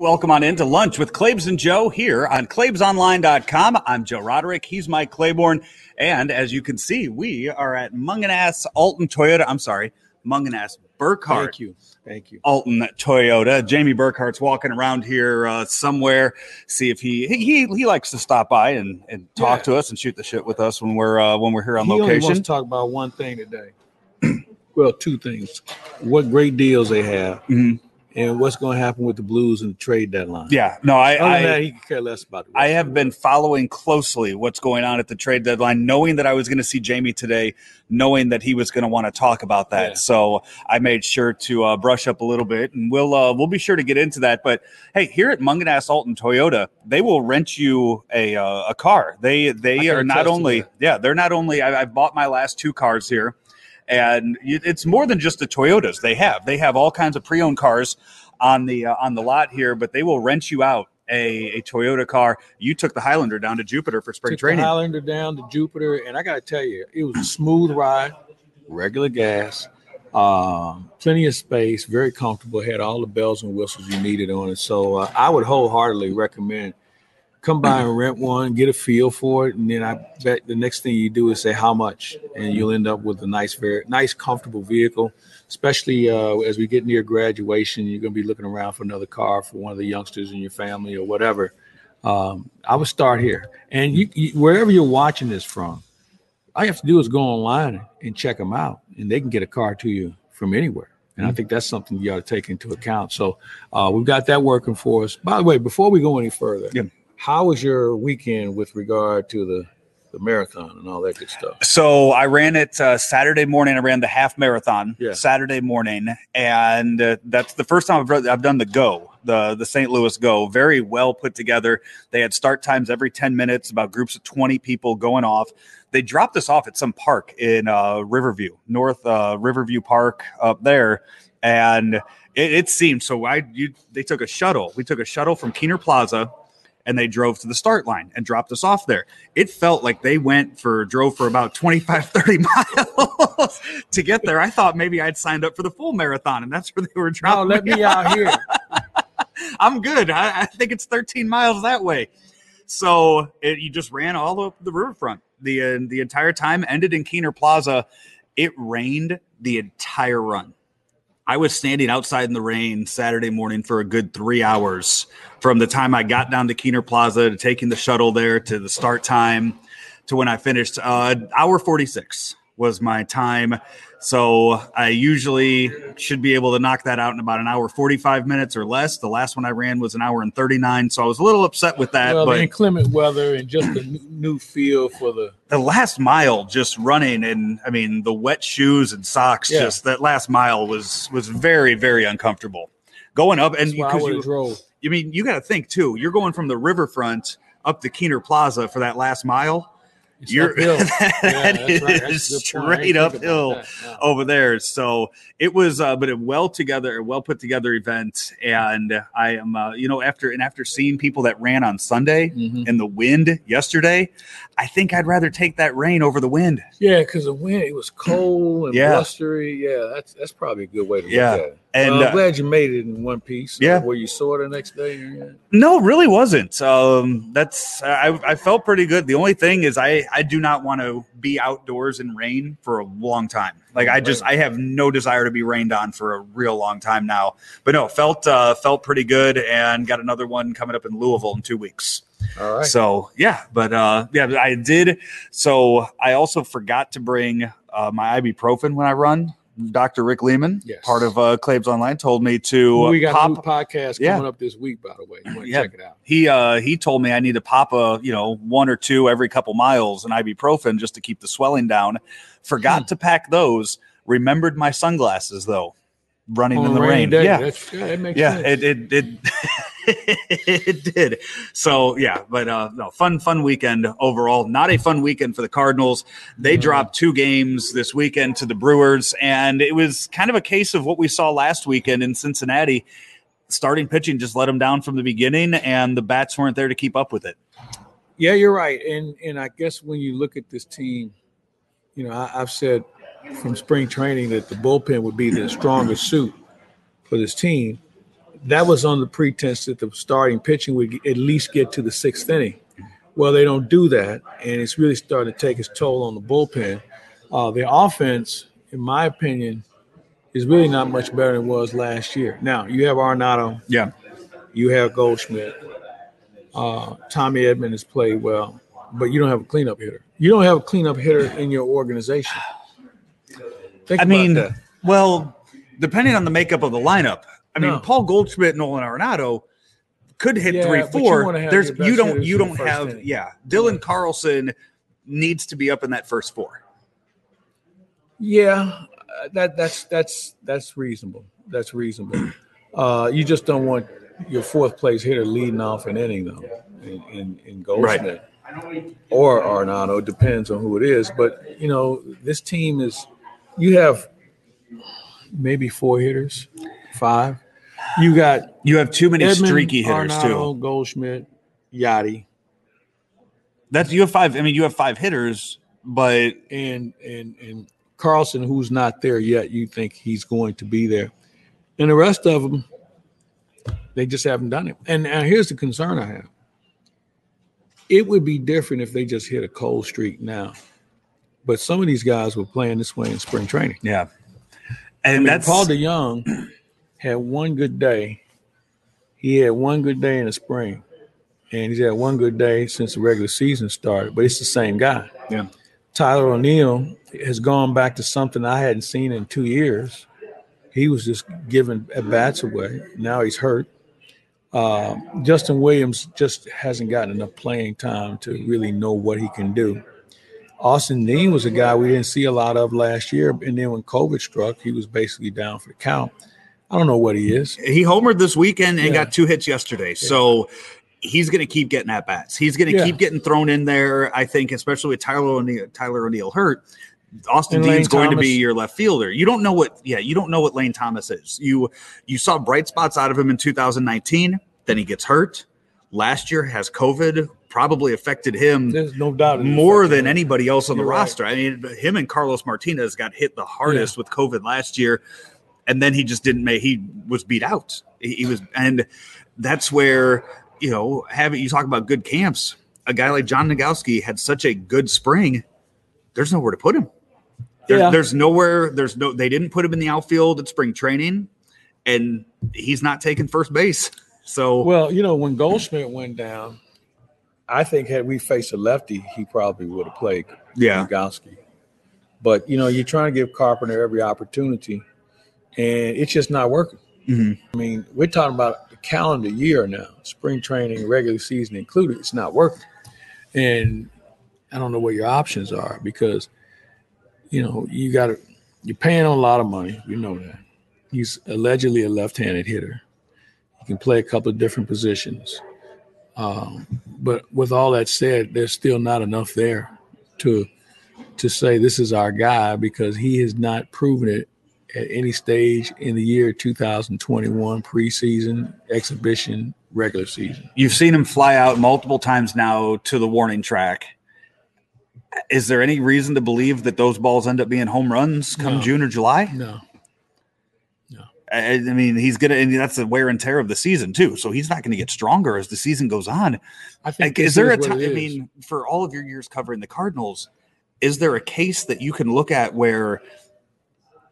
Welcome on into Lunch with Klaibs and Joe here on Klaibsonline.com. I'm Joe Roderick. He's Mike Claiborne. And as you can see, we are at Mungenast Alton Toyota. I'm sorry, Mungenast Burkhart. Thank you. Thank you. Alton Toyota. Jamie Burkhart's walking around here somewhere. See if he likes to stop by and talk to us and shoot the shit with us when we're here on location. He only wants to talk about one thing today. Well, two things. What great deals they have. Mm-hmm. And what's going to happen with the Blues and the trade deadline? Yeah, no, I he could care less about it. I have been following closely what's going on at the trade deadline, knowing that I was going to see Jamie today, knowing that he was going to want to talk about that. Yeah. So I made sure to brush up a little bit, and we'll be sure to get into that. But hey, here at Mungenast Alton Toyota, they will rent you a car. They are not only they're not only. I've bought my last two cars here. And it's more than just the Toyotas. They have all kinds of pre-owned cars on the lot here, but they will rent you out a Toyota car. You took the Highlander down to Jupiter for spring training. And I got to tell you, it was a smooth ride, regular gas, plenty of space, very comfortable, had all the bells and whistles you needed on it. So I would wholeheartedly recommend come by and rent one, get a feel for it, and then I bet the next thing you do is say how much, and you'll end up with a nice, very nice, comfortable vehicle, especially as we get near graduation. You're going to be looking around for another car for one of the youngsters in your family or whatever. I would start here. And you, wherever you're watching this from, all you have to do is go online and check them out, and they can get a car to you from anywhere. And I think that's something you ought to take into account. So we've got that working for us. By the way, before we go any further, how was your weekend with regard to the marathon and all that good stuff? So I ran it Saturday morning. I ran the half marathon Saturday morning, and that's the first time I've done the go, the St. Louis go. Very well put together. They had start times every 10 minutes, about groups of 20 people going off. They dropped us off at some park in Riverview, North Riverview Park up there, and it seemed so. They took a shuttle. We took a shuttle from Kiener Plaza. And they drove to the start line and dropped us off there. It felt like they drove for about 25, 30 miles to get there. I thought maybe I'd signed up for the full marathon, and that's where they were dropping me. Let me out here. I'm good. I think it's 13 miles that way. So you just ran all up the riverfront. The entire time ended in Kiener Plaza. It rained the entire run. I was standing outside in the rain Saturday morning for a good 3 hours from the time I got down to Kiener Plaza to taking the shuttle there to the start time to when I finished. Hour 46 was my time. So I usually should be able to knock that out in about an hour, 45 minutes or less. The last one I ran was an hour and 39. So I was a little upset with that. Well, the inclement weather and just the new feel for the last mile, just running, and I mean the wet shoes and socks. Yeah. Just that last mile was very, very uncomfortable going up. And because you drove, I mean, you got to think too. You're going from the riverfront up to Kiener Plaza for that last mile. That is straight uphill over there. So it was, but a well put together event. And I am, after seeing people that ran on Sunday and the wind yesterday, I think I'd rather take that rain over the wind. Yeah, because the wind, it was cold and blustery. Yeah, that's probably a good way to look at it. And I'm glad you made it in one piece. Yeah. Were you sore the next day? No, really wasn't. I felt pretty good. The only thing is I do not want to be outdoors in rain for a long time. Like I have no desire to be rained on for a real long time now. But no, felt pretty good, and got another one coming up in Louisville in 2 weeks. All right. So I did. So I also forgot to bring my ibuprofen when I run. Dr. Rick Lehman, part of Klaibs Online, told me to we got a new podcast coming up this week, by the way. You want to check it out. He told me I need to pop one or two every couple miles, an ibuprofen just to keep the swelling down. Forgot to pack those. Remembered my sunglasses though. Running in the rain. Day. Yeah, that's good. That makes sense. It did. So but no, fun weekend overall. Not a fun weekend for the Cardinals. They dropped two games this weekend to the Brewers, and it was kind of a case of what we saw last weekend in Cincinnati. Starting pitching just let them down from the beginning, and the bats weren't there to keep up with it. Yeah, you're right. And I guess when you look at this team, I've said from spring training that the bullpen would be the strongest suit for this team. that was on the pretense that the starting pitching would at least get to the sixth inning. Well, they don't do that, and it's really starting to take its toll on the bullpen. The offense, in my opinion, is really not much better than it was last year. Now, you have Arenado. Yeah. You have Goldschmidt. Tommy Edman has played well, but you don't have a cleanup hitter. You don't have a cleanup hitter in your organization. Think about that. Well, depending on the makeup of the lineup, Paul Goldschmidt, Nolan Arenado could hit 3-4. You don't have Dylan Carlson needs to be up in that first four. Yeah, that's reasonable. That's reasonable. You just don't want your fourth place hitter leading off an inning though in Goldschmidt or Arenado, depends on who it is. But this team is. You have maybe 4 hitters, 5. You have too many Edman, streaky hitters Arenado, too. Goldschmidt, Yachty. You have 5. You have 5 hitters, but and Carlson, who's not there yet, you think he's going to be there, and the rest of them, they just haven't done it. And here's the concern I have: it would be different if they just hit a cold streak now, but some of these guys were playing this way in spring training. Yeah, and Paul DeJong had one good day. He had one good day in the spring, and he's had one good day since the regular season started. But it's the same guy. Yeah. Tyler O'Neill has gone back to something I hadn't seen in 2 years. He was just giving at-bats away. Now he's hurt. Justin Williams just hasn't gotten enough playing time to really know what he can do. Austin Dean was a guy we didn't see a lot of last year, and then when COVID struck, he was basically down for the count. I don't know what he is. He homered this weekend and got 2 hits yesterday, so – he's going to keep getting at-bats. He's going to keep getting thrown in there, I think, especially with Tyler O'Neill hurt. Austin Dean's going to be your left fielder. You don't know what Lane Thomas is. You saw bright spots out of him in 2019. Then he gets hurt. Last year has COVID, probably affected him more than anybody else on the roster. Him and Carlos Martinez got hit the hardest with COVID last year, and then he just didn't make – he was beat out. And that's where – you talk about good camps. A guy like John Nagowski had such a good spring. There's nowhere to put him. There's nowhere. They didn't put him in the outfield at spring training, and he's not taking first base. So, when Goldschmidt went down, I think had we faced a lefty, he probably would have played Nagowski. But you're trying to give Carpenter every opportunity, and it's just not working. Mm-hmm. We're talking about calendar year now, spring training, regular season included. It's not working, and I don't know what your options are, because you're paying a lot of money. That he's allegedly a left-handed hitter. He can play a couple of different positions, but with all that said, there's still not enough there to say this is our guy, because he has not proven it at any stage in the year 2021, preseason, exhibition, regular season. You've seen him fly out multiple times now to the warning track. Is there any reason to believe that those balls end up being home runs come June or July? No. He's going to, and that's the wear and tear of the season too. So he's not going to get stronger as the season goes on. I think. Like, is there a time? For all of your years covering the Cardinals, is there a case that you can look at where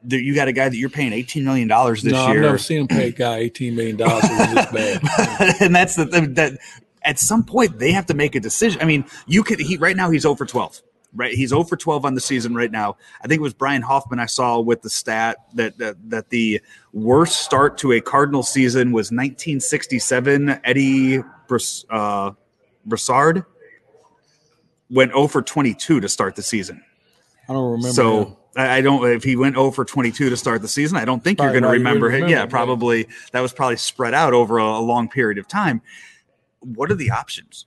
you got a guy that you're paying $18 million this year? No, I've never seen him pay a guy $18 million. This bad. And that's that at some point they have to make a decision. Right now he's 0 for 12. Right? He's 0 for 12 on the season right now. I think it was Brian Hoffman I saw with the stat that the worst start to a Cardinal season was 1967. Eddie Broussard went 0 for 22 to start the season. I don't remember. So if he went 0 for 22 to start the season, I don't think you're going to remember him. Yeah, probably. Right. That was probably spread out over a long period of time. What are the options?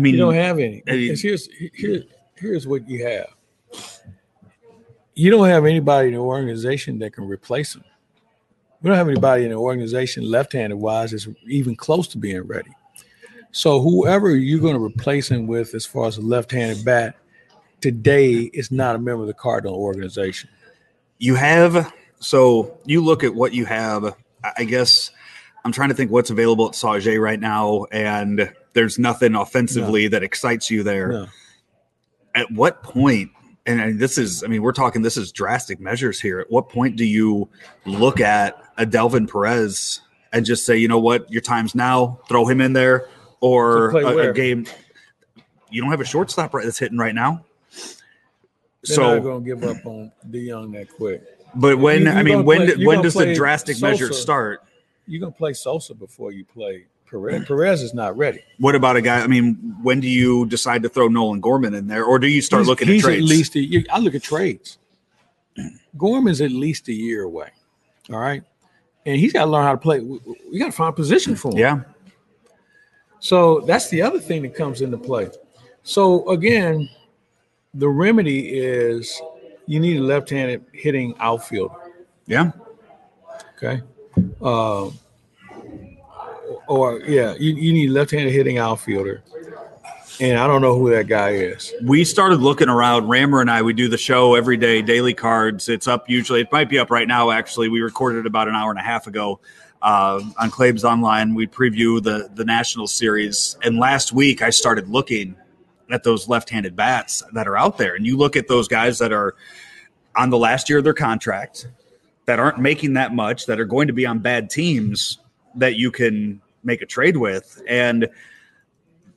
You don't have any. Here's what you have. You don't have anybody in the organization that can replace him. We don't have anybody in the organization left-handed wise that's even close to being ready. So whoever you're going to replace him with as far as a left-handed bat, today is not a member of the Cardinal organization. You look at what you have. I guess I'm trying to think what's available at Sauget right now, and there's nothing offensively that excites you there. No. At what point, and this is, I mean, we're talking, this is drastic measures here. At what point do you look at a Delvin Perez and just say, you know what, your time's now, throw him in there, or a game? You don't have a shortstop that's hitting right now. They're not going to give up on DeJong that quick. But when, I mean, when does the drastic measure start? You're going to play Sosa before you play Perez. Perez is not ready. What about a guy? I mean, when do you decide to throw Nolan Gorman in there? Or do you start looking at trades? I look at trades. Gorman's at least a year away. All right. And he's got to learn how to play. We got to find a position for him. Yeah. So that's the other thing that comes into play. So, again, the remedy is you need a left-handed hitting outfielder. Yeah. Okay. You need left-handed hitting outfielder, and I don't know who that guy is. We started looking around. Rammer and I, we do the show every day, Daily Cards. It's up usually. It might be up right now, actually. We recorded it about an hour and a half ago on Klaibsonline. We preview the National Series, and last week I started looking at those left-handed bats that are out there, and you look at those guys that are on the last year of their contract, that aren't making that much, that are going to be on bad teams that you can make a trade with. And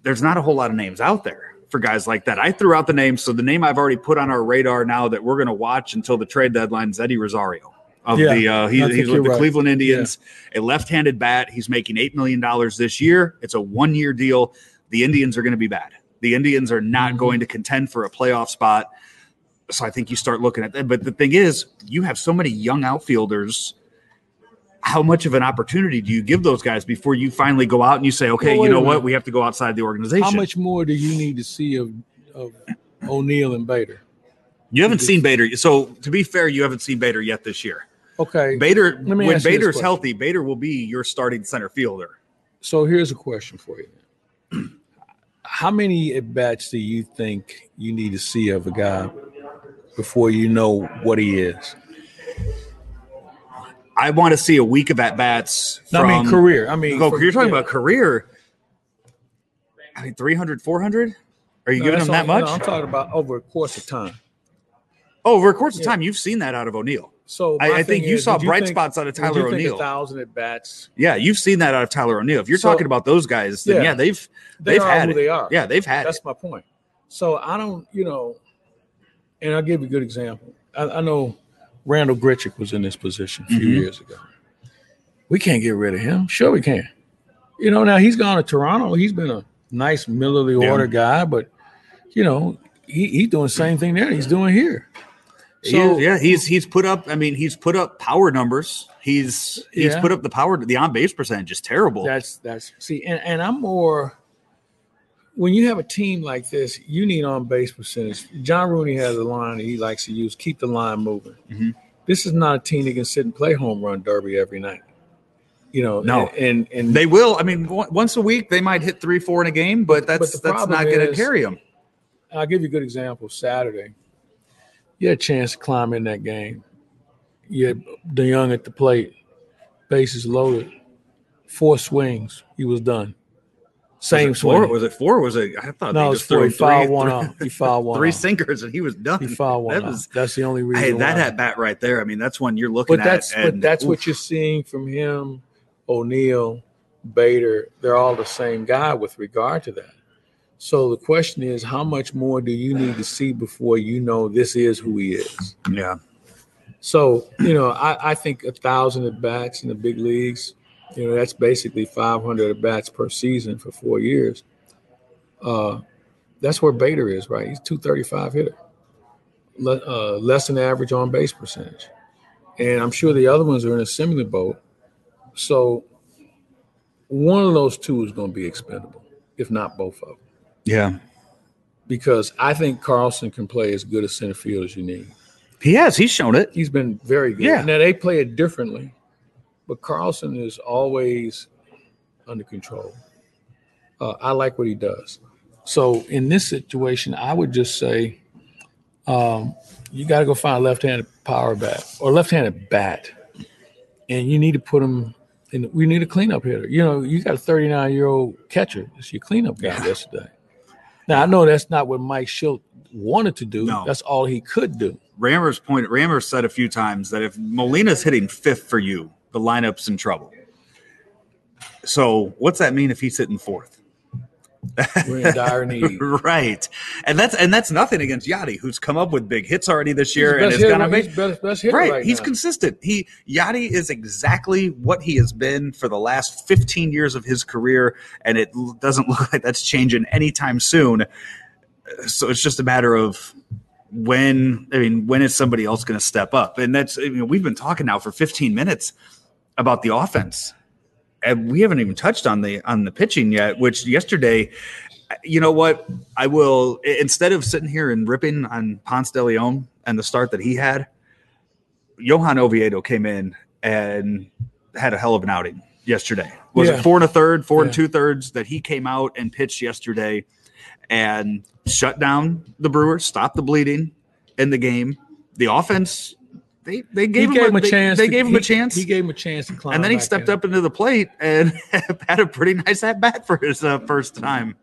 there's not a whole lot of names out there for guys like that. I threw out the name. So the name I've already put on our radar now that we're going to watch until the trade deadline is Eddie Rosario. He's with the Cleveland Indians, a left-handed bat. He's making $8 million this year. It's a one-year deal. The Indians are going to be bad. The Indians are not going to contend for a playoff spot. So I think you start looking at that. But the thing is, you have so many young outfielders. How much of an opportunity do you give those guys before you finally go out and you say, okay, you know what? We have to go outside the organization. How much more do you need to see of O'Neill and Bader? You haven't seen Bader. So to be fair, you haven't seen Bader yet this year. Okay. Bader, when Bader's healthy, Bader will be your starting center fielder. So here's a question for you. How many at-bats do you think you need to see of a guy before you know what he is? I want to see a week of at-bats. Career. You're talking about career. 300, 400? Are you giving him that much? No, I'm talking about over a course of time. Oh, over a course of time, you've seen that out of O'Neill. So I think you saw bright spots out of Tyler O'Neill. 1,000 at-bats. Yeah, you've seen that out of Tyler O'Neill. If you're talking about those guys, then they've had it. They are. Yeah, they've had it. That's my point. So I don't, and I'll give you a good example. I know Randall Grichuk was in this position a few years ago. We can't get rid of him. Sure we can. Now he's gone to Toronto. He's been a nice middle of the order guy, but, he's doing the same thing there he's doing here. So, he's put up power numbers. He's put up the power. The on-base percentage is terrible. And I'm more – when you have a team like this, you need on-base percentage. John Rooney has a line that he likes to use, keep the line moving. Mm-hmm. This is not a team that can sit and play home run derby every night. No. And they will. Once a week they might hit 3-4 in a game, but that's not going to carry them. I'll give you a good example. Saturday, you had a chance to climb in that game. You had DeJong at the plate, bases loaded, 4 swings, he was done. Same swing. Was it 4? Was it? I thought no, they just it was 4. Threw he 3-1 off. He fouled one. 3 sinkers and he was done. He fouled one. That's the only reason. Hey, that at bat right there. That's one you're looking at. But that's what you're seeing from him, O'Neill, Bader. They're all the same guy with regard to that. So the question is, how much more do you need to see before you know this is who he is? Yeah. So I think 1,000 at bats in the big leagues. That's basically 500 at-bats per season for 4 years. That's where Bader is, right? He's 235 hitter, less than average on-base percentage. And I'm sure the other ones are in a similar boat. So one of those two is going to be expendable, if not both of them. Yeah. Because I think Carlson can play as good a center field as you need. He has. He's shown it. He's been very good. Yeah. Now, they play it differently. But Carlson is always under control. I like what he does. So in this situation, I would just say you got to go find a left-handed power bat or left-handed bat, and you need to put him and we need a cleanup hitter. You know, you got a 39-year-old catcher. It's your cleanup guy yesterday. Now, I know that's not what Mike Schilt wanted to do. No. That's all he could do. Rammer said a few times that if Molina's hitting fifth for you, the lineup's in trouble. So what's that mean if he's hitting fourth? We're in dire need. Right. And that's nothing against Yachty, who's come up with big hits already this year and is going to make he's consistent. Yachty is exactly what he has been for the last 15 years of his career, and it doesn't look like that's changing anytime soon. So it's just a matter of when is somebody else going to step up? And that's we've been talking now for 15 minutes about the offense. And we haven't even touched on the pitching yet, which yesterday, you know what? I will, instead of sitting here and ripping on Ponce de Leon and the start that he had, Johan Oviedo came in and had a hell of an outing yesterday. Was it 4 1/3, 4 2/3 that he came out and pitched yesterday and shut down the Brewers, stopped the bleeding in the game. The offense... They gave him a chance. He gave him a chance to climb. And then he stepped up into the plate and had a pretty nice at bat for his first time.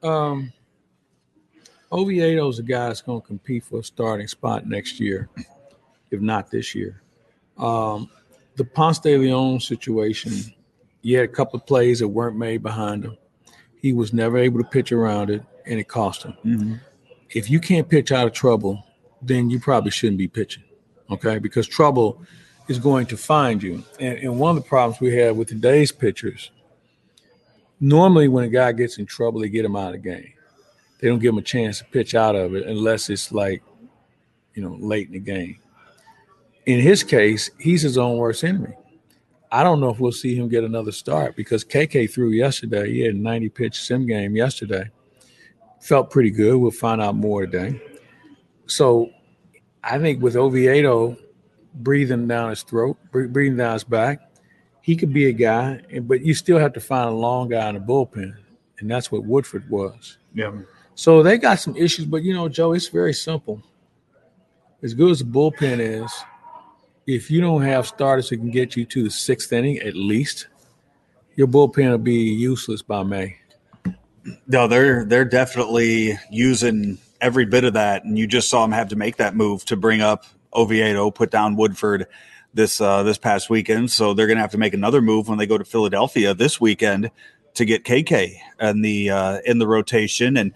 Oviedo's a guy that's going to compete for a starting spot next year, if not this year. The Ponce de Leon situation, you had a couple of plays that weren't made behind him. He was never able to pitch around it, and it cost him. Mm-hmm. If you can't pitch out of trouble, then you probably shouldn't be pitching. Okay, because trouble is going to find you. And one of the problems we have with today's pitchers, normally when a guy gets in trouble, they get him out of the game. They don't give him a chance to pitch out of it unless it's like, late in the game. In his case, he's his own worst enemy. I don't know if we'll see him get another start because KK threw yesterday. He had a 90-pitch sim game yesterday. Felt pretty good. We'll find out more today. So – I think with Oviedo breathing down his throat, breathing down his back, he could be a guy, but you still have to find a long guy in the bullpen, and that's what Woodford was. Yeah. So they got some issues, but, Joe, it's very simple. As good as the bullpen is, if you don't have starters who can get you to the sixth inning at least, your bullpen will be useless by May. No, they're definitely using – every bit of that, and you just saw him have to make that move to bring up Oviedo, put down Woodford this past weekend. So they're going to have to make another move when they go to Philadelphia this weekend to get KK and in the rotation. And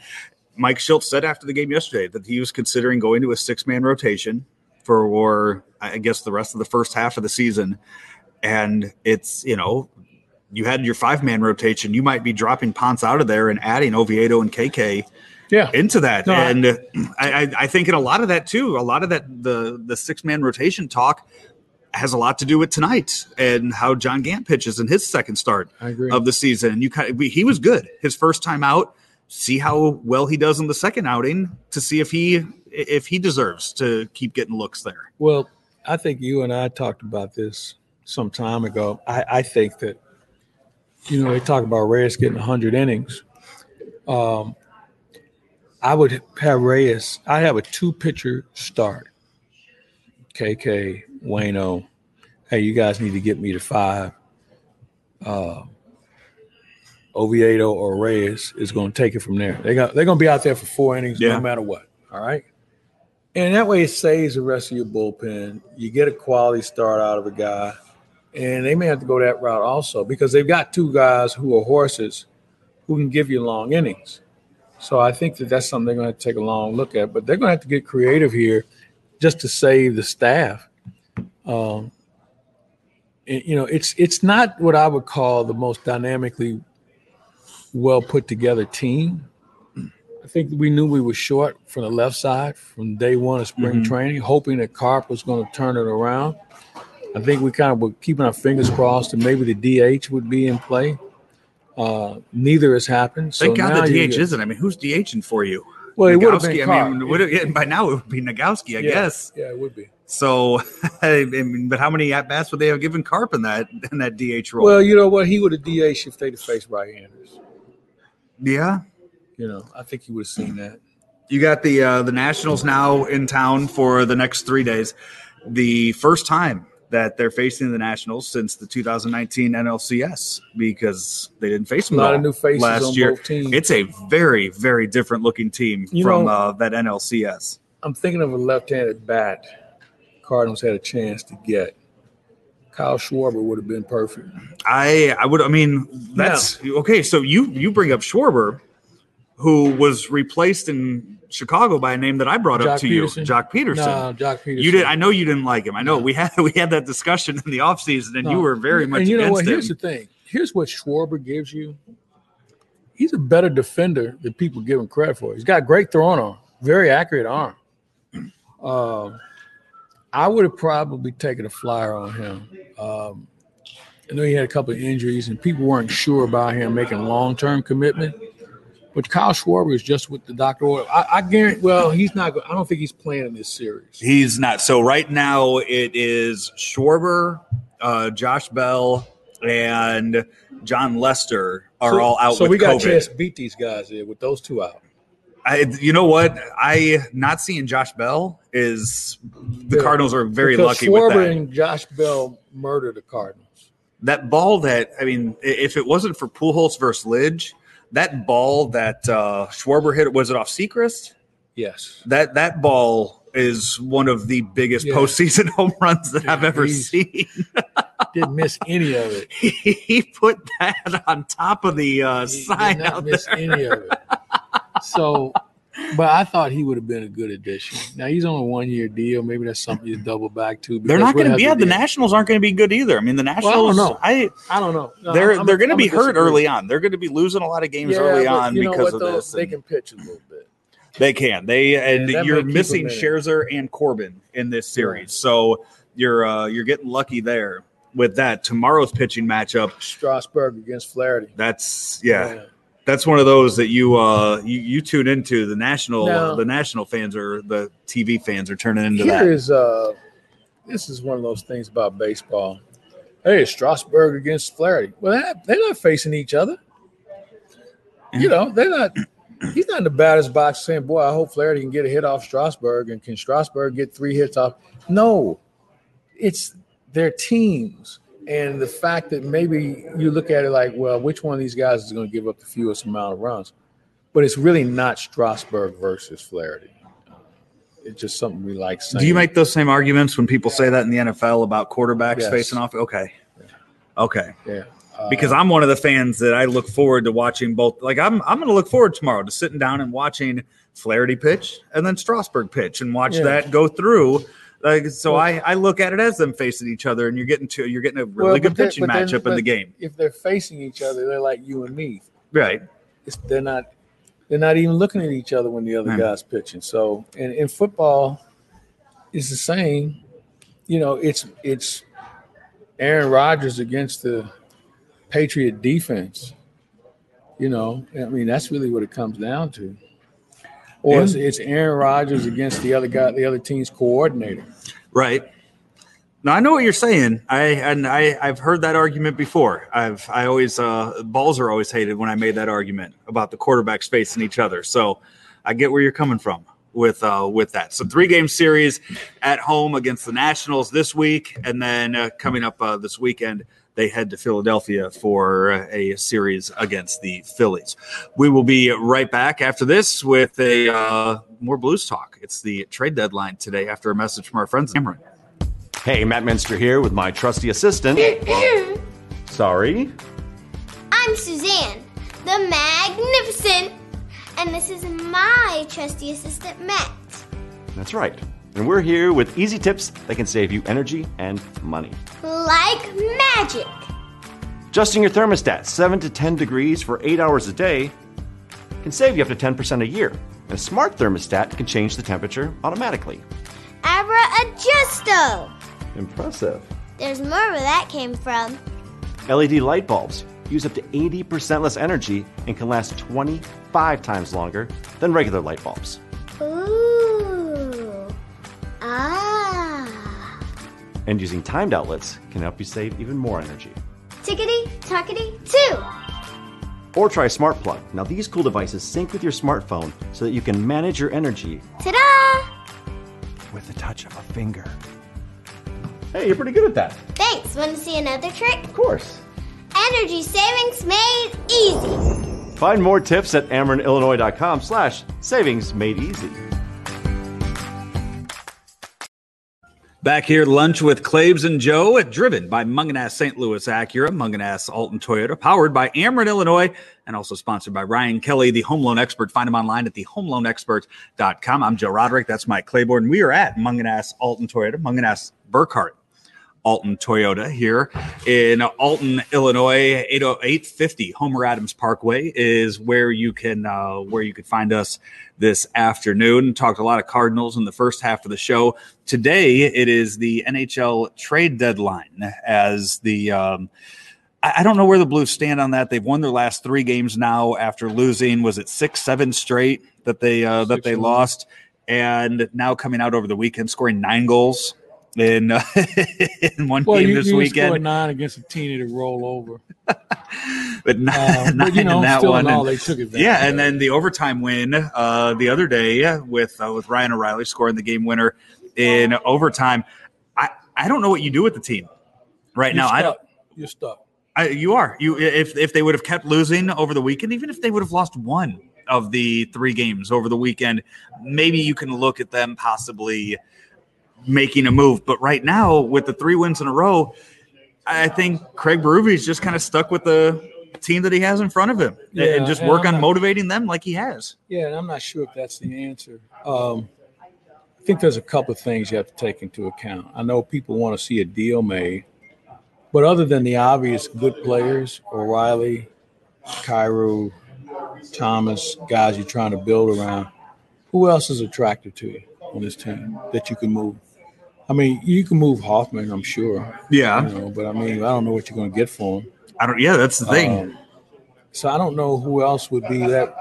Mike Schilt said after the game yesterday that he was considering going to a 6-man rotation for, I guess, the rest of the first half of the season. And it's you had your 5-man rotation, you might be dropping Ponce out of there and adding Oviedo and KK. Yeah, into that. No, and I think in a lot of that, too, the 6-man rotation talk has a lot to do with tonight and how John Gant pitches in his second start of the season. And he was good his first time out. See how well he does in the second outing to see if he deserves to keep getting looks there. Well, I think you and I talked about this some time ago. I think that, they talk about Reyes getting 100 innings. I would have Reyes. I have a 2-pitcher start. KK, Waino. Hey, you guys need to get me to 5. Oviedo or Reyes is going to take it from there. They're going to be out there for 4 innings no matter what. All right? And that way it saves the rest of your bullpen. You get a quality start out of a guy. And they may have to go that route also because they've got 2 guys who are horses who can give you long innings. So I think that's something they're going to have to take a long look at. But they're going to have to get creative here just to save the staff. It's not what I would call the most dynamically well-put-together team. I think we knew we were short from the left side from day one of spring training, hoping that Carp was going to turn it around. I think we kind of were keeping our fingers crossed and maybe the DH would be in play. Neither has happened. So thank God the DH isn't. I mean, who's DHing for you? Well, it would have been Carp. By now it would be Nagowski, I guess. Yeah, it would be. So, but how many at bats would they have given Carp in that DH role? Well, you know what? He would have DH if they'd have faced right-handers. Yeah, I think you would have seen that. You got the Nationals now in town for the next 3 days. The first time that they're facing the Nationals since the 2019 NLCS, because they didn't face them a lot of new faces last year. It's a very, very different looking team from that NLCS. I'm thinking of a left-handed bat Cardinals had a chance to get. Kyle Schwarber would have been perfect. Okay. So you bring up Schwarber, who was replaced in Chicago by a name that I brought up to you, Jock Peterson. No, Jock Peterson. You did. I know you didn't like him. I know we had that discussion in the offseason, and you were very much against him. And you know what? Here's the thing. Here's what Schwarber gives you. He's a better defender than people give him credit for. He's got great throwing arm, very accurate arm. I would have probably taken a flyer on him. I know he had a couple of injuries, and people weren't sure about him making long-term commitment. But Kyle Schwarber is just with the Dr. Oil. I guarantee. Well, he's not. I don't think he's playing in this series. He's not. So right now it is Schwarber, Josh Bell, and John Lester all out. So we got a chance to beat these guys here with those two out. You know what? Not seeing Josh Bell is the Cardinals are very lucky with that. Schwarber and Josh Bell murdered the Cardinals. That ball if it wasn't for Pujols versus Lidge. That ball that Schwarber hit, was it off Siegrist? Yes. That ball is one of the biggest postseason home runs that I've ever seen. Didn't miss any of it. He put that on top of the sign out there. Did not miss any of it. So, but I thought he would have been a good addition. Now, he's on a one-year deal. Maybe that's something you double back to. They're not going to be – the Nationals aren't going to be good either. I mean, the Nationals – I don't know. No, they're going to be hurt early on. They're going to be losing a lot of games early on because of this. They can pitch a little bit. They can. You're missing Scherzer and Corbin in this series. So, you're getting lucky there with that. Tomorrow's pitching matchup – Strasburg against Flaherty. That's – yeah. That's one of those that you tune into. The national fans or the TV fans are turning into that. This is one of those things about baseball. Hey, Strasburg against Flaherty. Well, they're not facing each other. You know, they're not. He's not in the batter's box saying, "Boy, I hope Flaherty can get a hit off Strasburg, and can Strasburg get three hits off?" No, it's their teams. And the fact that maybe you look at it like, well, which one of these guys is going to give up the fewest amount of runs? But it's really not Strasburg versus Flaherty. It's just something we like saying. Do you make those same arguments when people say that in the NFL about quarterbacks facing off? Okay. Yeah. Okay. Yeah. Because I'm one of the fans that I look forward to watching both. Like, I'm going to look forward tomorrow to sitting down and watching Flaherty pitch and then Strasburg pitch and watch that go through. Like, so I look at it as them facing each other, and you're getting a really good pitching matchup in the game. If they're facing each other, they're like you and me, right? They're not even looking at each other when the other guy's pitching. So, and in football, it's the same. You know, it's Aaron Rodgers against the Patriot defense. You know, I mean, that's really what it comes down to. Or it's Aaron Rodgers against the other guy, the other team's coordinator. Right. Now, I know what you're saying. I've heard that argument before. I always Balzer always hated when I made that argument about the quarterbacks facing each other. So I get where you're coming from with that. So 3-game series at home against the Nationals this week, and then coming up this weekend. They head to Philadelphia for a series against the Phillies. We will be right back after this with a more Blues talk. It's the trade deadline today after a message from our friends. Cameron. Hey, Matt Minster here with my trusty assistant. Sorry. I'm Suzanne, the Magnificent, and this is my trusty assistant, Matt. That's right. And we're here with easy tips that can save you energy and money. Like magic. Adjusting your thermostat 7 to 10 degrees for 8 hours a day can save you up to 10% a year. And a smart thermostat can change the temperature automatically. Abra Adjusto. Impressive. There's more where that came from. LED light bulbs use up to 80% less energy and can last 25 times longer than regular light bulbs. Ah. And using timed outlets can help you save even more energy. Tickety-tockety-too! Or try Smart Plug. Now these cool devices sync with your smartphone so that you can manage your energy. Ta-da! With the touch of a finger. Hey, you're pretty good at that. Thanks. Want to see another trick? Of course. Energy savings made easy. Find more tips at AmerinIllinois.com/savings made easy. Back here, lunch with Klaibs and Joe, driven by Mungenast St. Louis Acura, Mungenast Alton Toyota, powered by Ameren, Illinois, and also sponsored by Ryan Kelly, the home loan expert. Find him online at thehomeloanexpert.com. I'm Joe Roderick. That's Mike Claiborne. And we are at Mungenast Alton Toyota, Mungenast Burkhart Alton Toyota here in Alton, Illinois. 80850 Homer Adams Parkway is where you can find us this afternoon. Talked a lot of Cardinals in the first half of the show. Today, it is the NHL trade deadline. As the I don't know where the Blues stand on that. They've won their last three games now after losing, was it 6-7 straight that they lost, and now coming out over the weekend scoring 9 goals in one game this weekend. Scored 9 against a team to roll over. But 9 in that one. And, they took it back. Yeah, and then the overtime win the other day with Ryan O'Reilly scoring the game winner in overtime. I don't know what you do with the team right now. You're stuck. You are. If they would have kept losing over the weekend, even if they would have lost one of the 3 games over the weekend, maybe you can look at them possibly making a move. But right now, with the 3 wins in a row, I think Craig Berube is just kind of stuck with the team that he has in front of him and just work on motivating them like he has. Yeah, and I'm not sure if that's the answer. I think there's a couple of things you have to take into account. I know people want to see a deal made, but other than the obvious good players, O'Reilly, Kyrou, Thomas, guys you're trying to build around, who else is attractive to you on this team that you can move? I mean, you can move Hoffman, I'm sure. Yeah. But, I mean, I don't know what you're going to get for him. Yeah, that's the thing. So I don't know who else would be that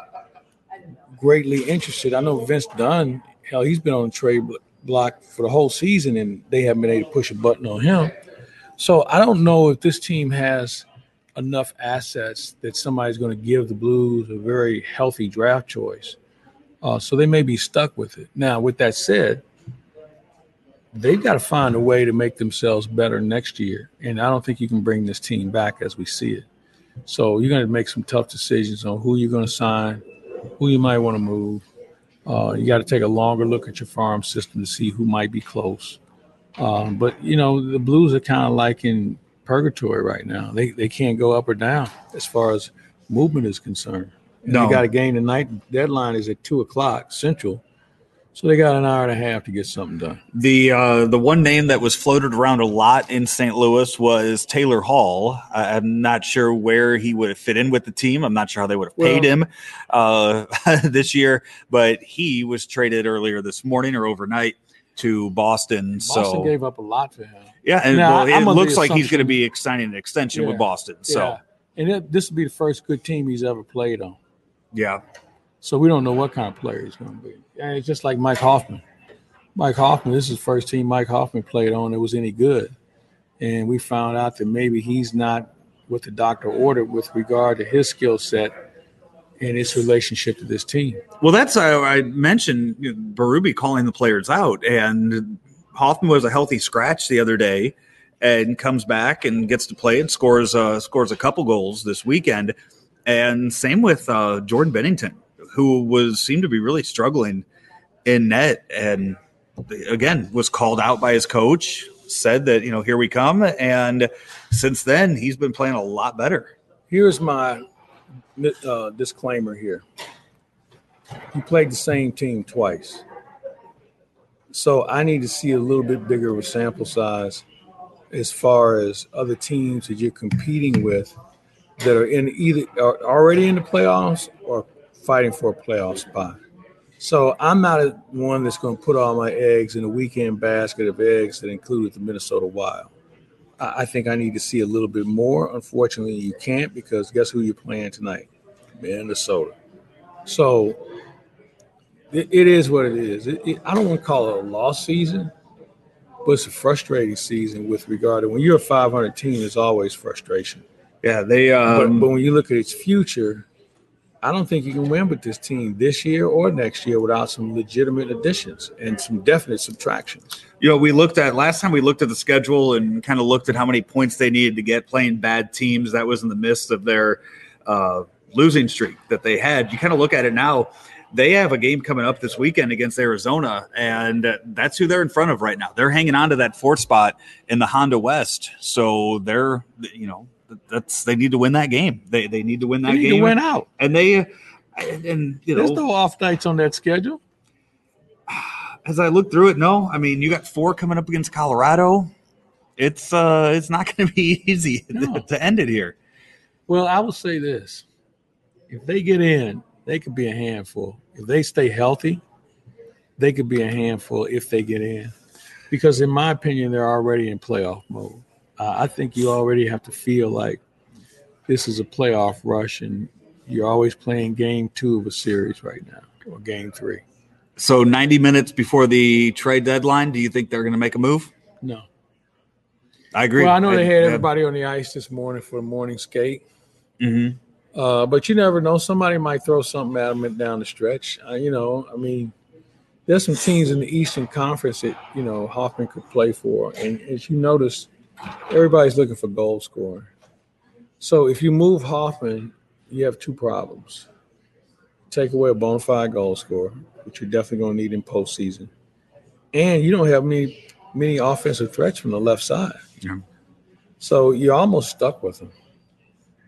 greatly interested. I know Vince Dunn, hell, he's been on the trade block for the whole season, and they haven't been able to push a button on him. So I don't know if this team has enough assets that somebody's going to give the Blues a very healthy draft choice. So they may be stuck with it. Now, with that said, they've got to find a way to make themselves better next year. And I don't think you can bring this team back as we see it. So you're going to make some tough decisions on who you're going to sign, who you might want to move. You got to take a longer look at your farm system to see who might be close. But, the Blues are kind of like in purgatory right now. They can't go up or down as far as movement is concerned. No. They got a game tonight. Deadline is at 2:00 Central, so they got an hour and a half to get something done. The one name that was floated around a lot in St. Louis was Taylor Hall. I'm not sure where he would have fit in with the team. I'm not sure how they would have paid him this year, but he was traded earlier this morning or overnight to Boston. Boston gave up a lot for him. Yeah, and now, it looks like he's going to be signing an extension with Boston. So, and this will be the first good team he's ever played on. Yeah. So we don't know what kind of player he's going to be. And it's just like Mike Hoffman. Mike Hoffman, this is the first team Mike Hoffman played on that was any good. And we found out that maybe he's not what the doctor ordered with regard to his skill set and its relationship to this team. Well, that's how I mentioned Berube calling the players out. And Hoffman was a healthy scratch the other day and comes back and gets to play and scores a couple goals this weekend. And same with Jordan Bennington, who seemed to be really struggling in net and, again, was called out by his coach, said that, here we come. And since then, he's been playing a lot better. Here's my disclaimer here. He played the same team twice. So I need to see a little bit bigger of a sample size as far as other teams that you're competing with that are are already in the playoffs or fighting for a playoff spot. So I'm not one that's going to put all my eggs in a weekend basket of eggs that included the Minnesota Wild. I think I need to see a little bit more. Unfortunately, you can't, because guess who you're playing tonight? Minnesota. So it is what it is. I don't want to call it a lost season, but it's a frustrating season with regard to when you're a 500 team, there's always frustration. Yeah, but when you look at its future, I don't think you can win with this team this year or next year without some legitimate additions and some definite subtractions. You know, we looked at last time we looked at the schedule and kind of looked at how many points they needed to get playing bad teams. That was in the midst of their losing streak that they had. You kind of look at it now. They have a game coming up this weekend against Arizona, and that's who they're in front of right now. They're hanging on to that fourth spot in the Honda West. So they're, you know, they need to win that game. They need to win that game. They need to win out. And you know, there's no off nights on that schedule. As I look through it, no. I mean, you got four coming up against Colorado. It's not going to be easy to end it here. Well, I will say this: if they get in, they could be a handful. If they stay healthy, they could be a handful if they get in. Because in my opinion, they're already in playoff mode. I think you already have to feel like this is a playoff rush, and you're always playing game two of a series right now, or game three. So 90 minutes before the trade deadline, do you think they're going to make a move? No. I agree. Well, I know they had everybody on the ice this morning for the morning skate. Mm-hmm. But you never know. Somebody might throw something at them down the stretch. You know, I mean, there's some teams in the Eastern Conference that, you know, Hoffman could play for. And as you notice, everybody's looking for goal scoring. So if you move Hoffman, you have two problems. Take away a bona fide goal scorer, which you're definitely going to need in postseason. And you don't have many offensive threats from the left side. Yeah. So you're almost stuck with them.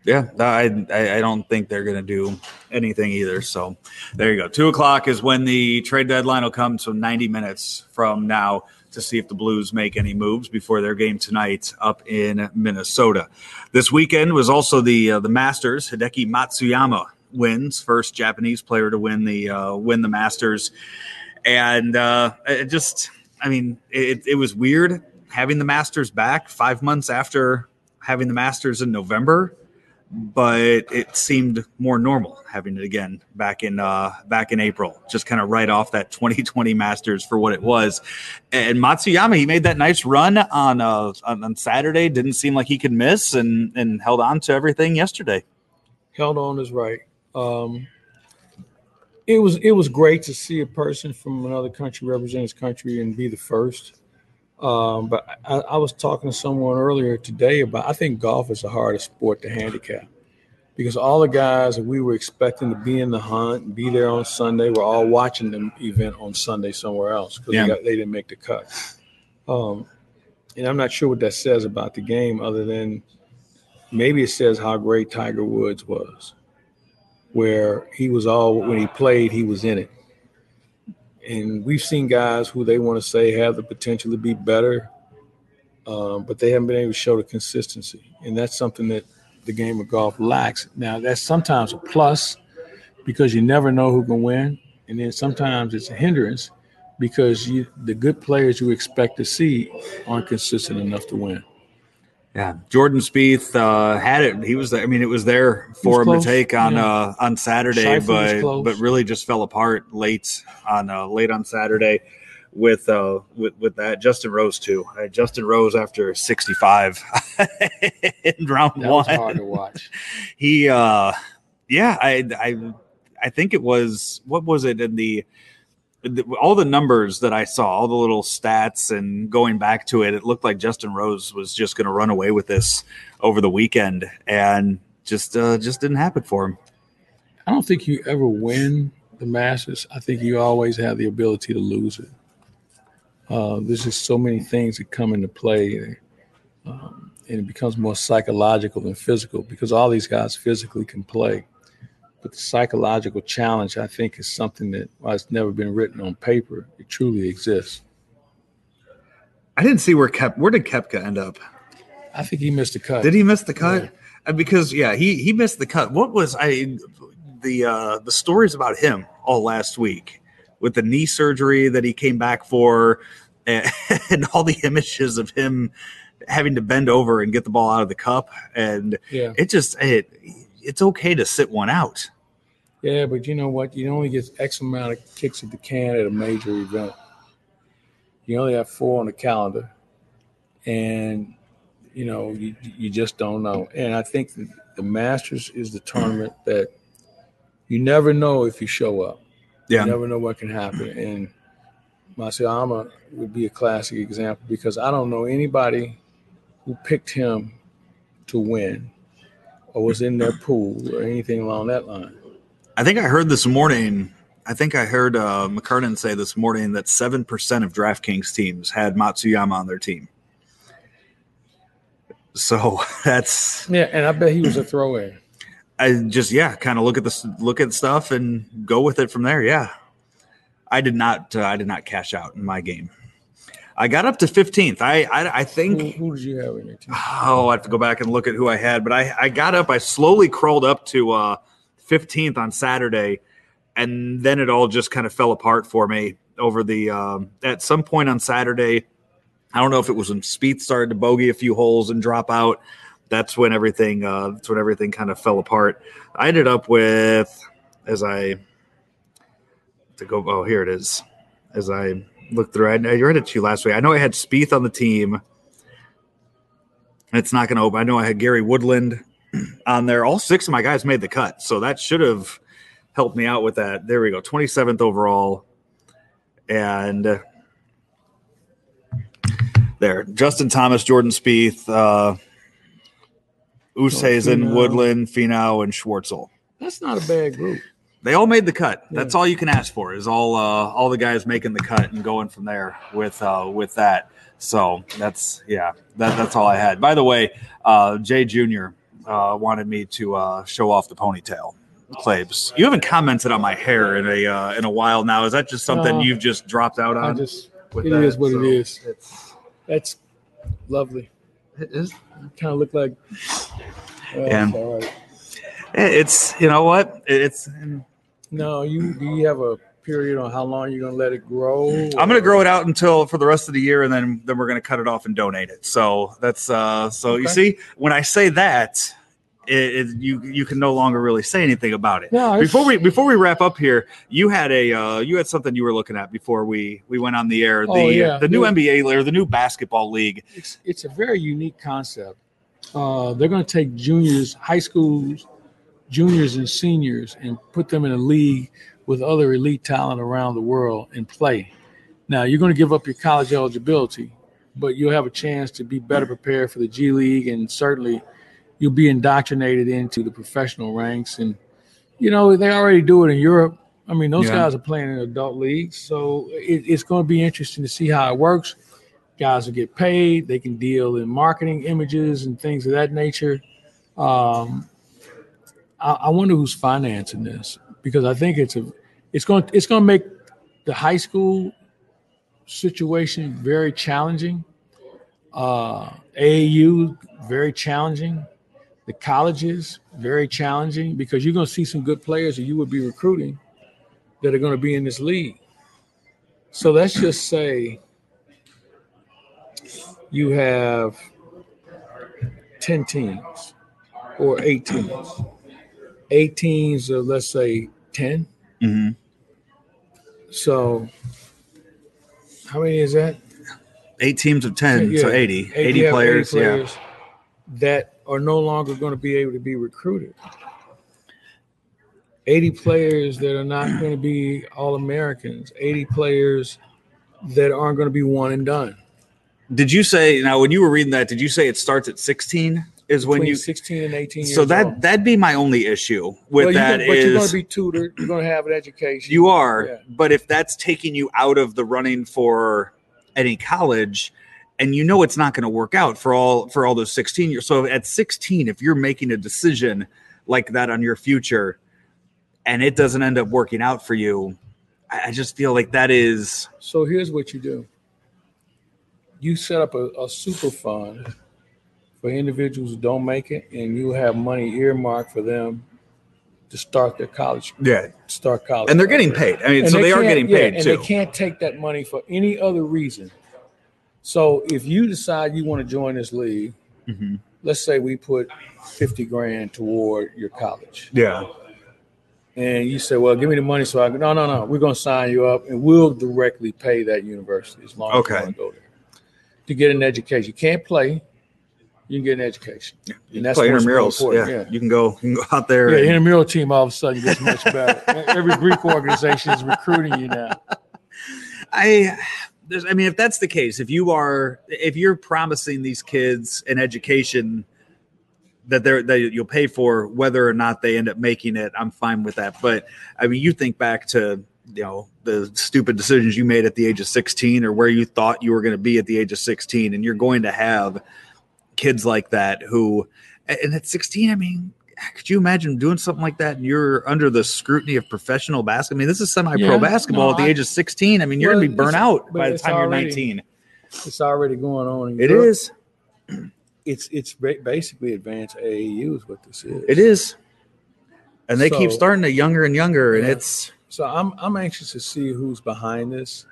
Yeah, I don't think they're going to do anything either. So there you go. 2 o'clock is when the trade deadline will come, so 90 minutes from now to see if the Blues make any moves before their game tonight up in Minnesota. This weekend was also the Masters. Hideki Matsuyama wins, first Japanese player to win the Masters. And it was weird having the Masters back 5 months after having the Masters in November. But it seemed more normal having it again back in April, just kind of right off that 2020 Masters for what it was. And Matsuyama, he made that nice run on Saturday. Didn't seem like he could miss, and held on to everything yesterday. Held on is right. It was great to see a person from another country represent his country and be the first. But I was talking to someone earlier today about, I think golf is the hardest sport to handicap, because all the guys that we were expecting to be in the hunt and be there on Sunday were all watching the event on Sunday somewhere else because they didn't make the cut. And I'm not sure what that says about the game, other than maybe it says how great Tiger Woods was, where he was all, when he played, he was in it. And we've seen guys who they want to say have the potential to be better, but they haven't been able to show the consistency. And that's something that the game of golf lacks. Now, that's sometimes a plus because you never know who can win. And then sometimes it's a hindrance because the good players you expect to see aren't consistent enough to win. Yeah, Jordan Spieth had it. He was there. I mean, it was there for him to take on Saturday, but really just fell apart late on Saturday with that. Justin Rose too. Justin Rose after 65 in round one. That was hard to watch. He, I think it was, what was it in the? All the numbers that I saw, all the little stats and going back to it, it looked like Justin Rose was just going to run away with this over the weekend, and just didn't happen for him. I don't think you ever win the Masters. I think you always have the ability to lose it. There's just so many things that come into play, and it becomes more psychological than physical, because all these guys physically can play. But the psychological challenge, I think, is something that, while it's never been written on paper, it truly exists. I didn't see where did Koepka end up? I think he missed the cut. Did he miss the cut? Yeah. Because he missed the cut. What was the stories about him all last week with the knee surgery that he came back for, and all the images of him having to bend over and get the ball out of the cup, and It's okay to sit one out. Yeah, but you know what? You only get X amount of kicks at the can at a major event. You only have 4 on the calendar. And, you know, you just don't know. And I think that the Masters is the tournament that you never know if you show up. Yeah. You never know what can happen. And Masayama would be a classic example, because I don't know anybody who picked him to win or was in their pool or anything along that line. I think I heard this morning, McKernan say this morning that 7% of DraftKings teams had Matsuyama on their team. So that's – yeah, and I bet he was a throw-in. I just, yeah, kind of look at stuff and go with it from there. Yeah. I did not cash out in my game. I got up to 15th. I think. Who did you have in your team? Oh, I have to go back and look at who I had, but I got up. I slowly crawled up to 15th on Saturday, and then it all just kind of fell apart for me over the at some point on Saturday. I don't know if it was when Spieth started to bogey a few holes and drop out. That's when everything. That's when everything kind of fell apart. I ended up with here it is. As I look through, I read it to you last week. I know I had Spieth on the team, and it's not going to open. I know I had Gary Woodland on there. All six of my guys made the cut, so that should have helped me out with that. There we go, 27th overall, and there, Justin Thomas, Jordan Spieth. Oosthuizen, Woodland, Finau, and Schwartzel. That's not a bad group. They all made the cut. Yeah. That's all you can ask for is all the guys making the cut and going from there with that. So that's all I had. By the way, Jay Jr. Wanted me to show off the ponytail. Claibs, you haven't commented on my hair in a while now. Is that just something you've just dropped out on? It is what it is. That's lovely. It is. Kind of look like all right. It's you know what it's no you do you have a period on how long you're gonna let it grow? I'm gonna grow it out until for the rest of the year, and then we're gonna cut it off and donate it. So that's okay. You see, when I say that, you can no longer really say anything about it. No, before we wrap up here, you had something you were looking at before we went on the air. The new NBA league, the new basketball league. It's a very unique concept. They're going to take juniors, high schools, juniors and seniors, and put them in a league with other elite talent around the world and play. Now you're going to give up your college eligibility, but you'll have a chance to be better prepared for the G League, and certainly you'll be indoctrinated into the professional ranks. And, you know, they already do it in Europe. I mean, those guys are playing in adult leagues. So it's going to be interesting to see how it works. Guys will get paid. They can deal in marketing images and things of that nature. I wonder who's financing this, because I think it's going to make the high school situation very challenging. AAU, very challenging. The colleges, very challenging, because you're going to see some good players that you would be recruiting that are going to be in this league. So let's just say you have 10 teams or 8 teams. 8 teams of, let's say, 10. Mm-hmm. So how many is that? 8 teams of 10, so 80. 80 players, 80 players that are no longer going to be able to be recruited. 80 players that are not going to be All-Americans. 80 players that aren't going to be one and done. Did you say, now when you were reading that, did you say it starts at 16? Is between when you 16 and 18 years old. So that'd be my only issue with But you're going to be tutored. You're going to have an education. You are. Yeah. But if that's taking you out of the running for any college, and you know it's not going to work out for all those 16 years. So at 16, if you're making a decision like that on your future and it doesn't end up working out for you, I just feel like that is. So here's what you do. You set up a super fund for individuals who don't make it, and you have money earmarked for them to start their college. Yeah. Start college. And they're getting paid. I mean, and so they are getting paid and too. And they can't take that money for any other reason. So if you decide you want to join this league, mm-hmm. let's say we put $50,000 toward your college. Yeah. And you say, well, give me the money. So I go, no. We're going to sign you up, and we'll directly pay that university as long as you want to go there to get an education. You can't play. you can get an education. Yeah. You and that's play intramurals. Yeah. Yeah. You can go out there. Yeah, intramural team all of a sudden gets much better. Every Greek organization is recruiting you now. I mean, if that's the case, if you're promising these kids an education that you'll pay for, whether or not they end up making it, I'm fine with that. But I mean, you think back to, you know, the stupid decisions you made at the age of 16 or where you thought you were going to be at the age of 16, and you're going to have kids like that who, and at 16, I mean, could you imagine doing something like that? And you're under the scrutiny of professional basketball. I mean, this is semi-pro basketball at the age of 16. I mean, you're going to be burnt out by the time you're 19. It's already going on. In Europe. Is. It's basically advanced AAU is what this is. It is. And they keep starting it younger and younger. And it's. So I'm anxious to see who's behind this.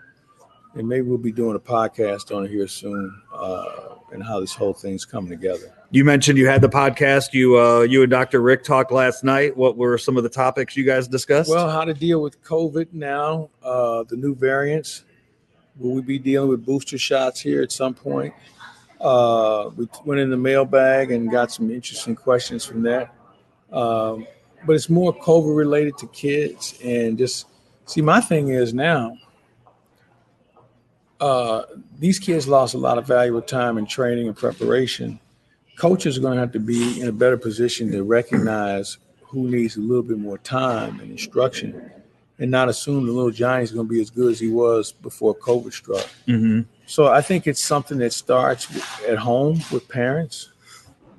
And maybe we'll be doing a podcast on it here soon and how this whole thing's coming together. You mentioned you had the podcast. You and Dr. Rick talked last night. What were some of the topics you guys discussed? Well, how to deal with COVID now, the new variants. Will we be dealing with booster shots here at some point? We went in the mailbag and got some interesting questions from that. But it's more COVID related to kids. And just see, my thing is now, these kids lost a lot of valuable time in training and preparation. Coaches are going to have to be in a better position to recognize who needs a little bit more time and instruction and not assume the little Johnny's going to be as good as he was before COVID struck. Mm-hmm. So I think it's something that starts at home with parents,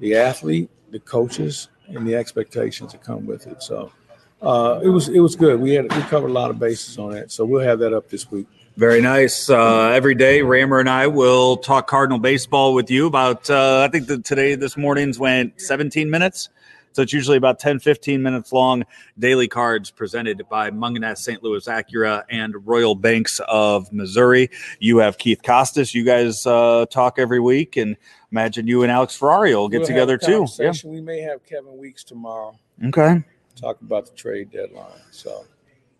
the athlete, the coaches, and the expectations that come with it. So it was good. We covered a lot of bases on that. So we'll have that up this week. Very nice. Every day, Rammer and I will talk Cardinal baseball with you about, I think this morning's went 17 minutes. So it's usually about 10, 15 minutes long. Daily Cards presented by Mungenast St. Louis Acura and Royal Banks of Missouri. You have Keith Costas. You guys talk every week, and imagine you and Alex Ferrari will get together too. Yeah. We may have Kevin Weeks tomorrow. Okay. Talk about the trade deadline. So.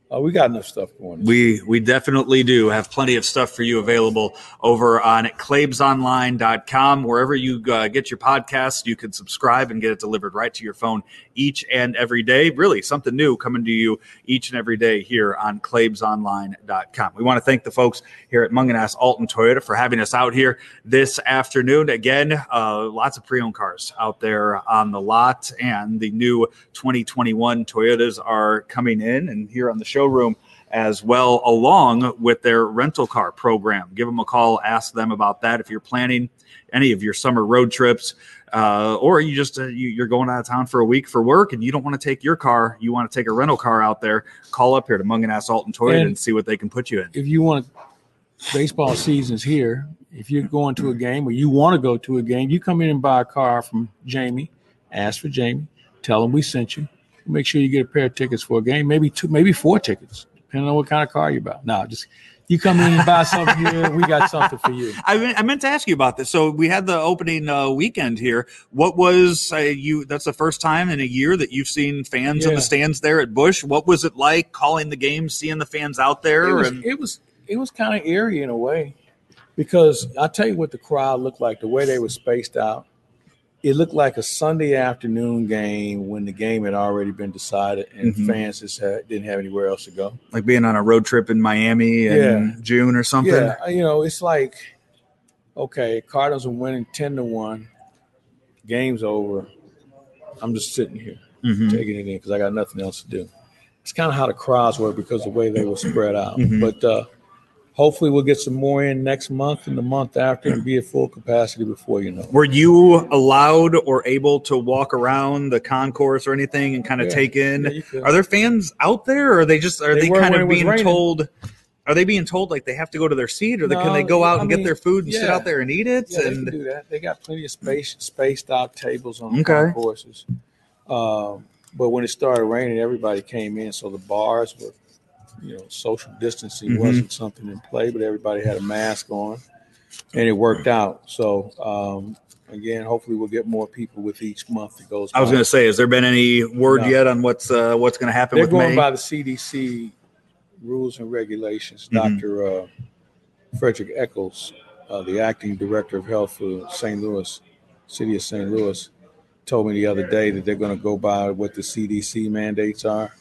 We got enough stuff going. We definitely do have plenty of stuff for you available over on Klaibsonline.com. Wherever you get your podcast, you can subscribe and get it delivered right to your phone each and every day. Really, something new coming to you each and every day here on Klaibsonline.com. We want to thank the folks here at Mungenast Alton Toyota for having us out here this afternoon. Again, lots of pre-owned cars out there on the lot, and the new 2021 Toyotas are coming in and here on the showroom as well, along with their rental car program. Give them a call, ask them about that. If you're planning any of your summer road trips, or you just you're going out of town for a week for work and you don't want to take your car, you want to take a rental car out there, call up here to Mungenast Alton Toyota and see what they can put you in. If you want, baseball season's here. If you're going to a game or you want to go to a game, you come in and buy a car from Jamie, ask for Jamie, tell him we sent you. Make sure you get a pair of tickets for a game, maybe two, maybe four tickets, depending on what kind of car you're about. No, just you come in and buy something here. We got something for you. I meant to ask you about this. So we had the opening weekend here. What was you? That's the first time in a year that you've seen fans in the stands there at Bush. What was it like calling the game, seeing the fans out there? It was kind of eerie in a way, because I'll tell you what the crowd looked like, the way they were spaced out. It looked like a Sunday afternoon game when the game had already been decided and fans just didn't have anywhere else to go. Like being on a road trip in Miami in June or something. Yeah, you know, it's like, okay, Cardinals are winning 10-1. Game's over. I'm just sitting here taking it in because I got nothing else to do. It's kind of how the crowds were because of the way they were spread out. But hopefully we'll get some more in next month and the month after and be at full capacity before you know it. Were you allowed or able to walk around the concourse or anything and kind of take in? Yeah, are there fans out there, or are they just are they being told like they have to go to their seat, or can they go out and get their food and sit out there and eat it? Yeah, and they can do that. They got plenty of spaced out tables on concourses. But when it started raining, everybody came in, so the bars were – you know, social distancing wasn't something in play, but everybody had a mask on, and it worked out. So, again, hopefully we'll get more people with each month that goes by. I was going to say, has there been any word yet on what's going to happen with May? They're going by the CDC rules and regulations. Dr. Frederick Eccles, the acting director of health for St. Louis, city of St. Louis told me the other day that they're going to go by what the CDC mandates are.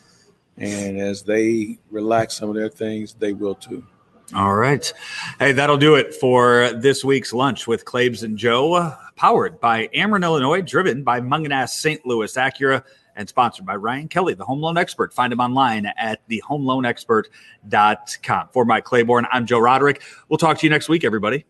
And as they relax some of their things, they will too. All right. Hey, that'll do it for this week's Lunch with Klaibs and Joe, powered by Ameren, Illinois, driven by Mungenast St. Louis Acura, and sponsored by Ryan Kelly, the home loan expert. Find him online at thehomeloanexpert.com. For Mike Claiborne, I'm Joe Roderick. We'll talk to you next week, everybody.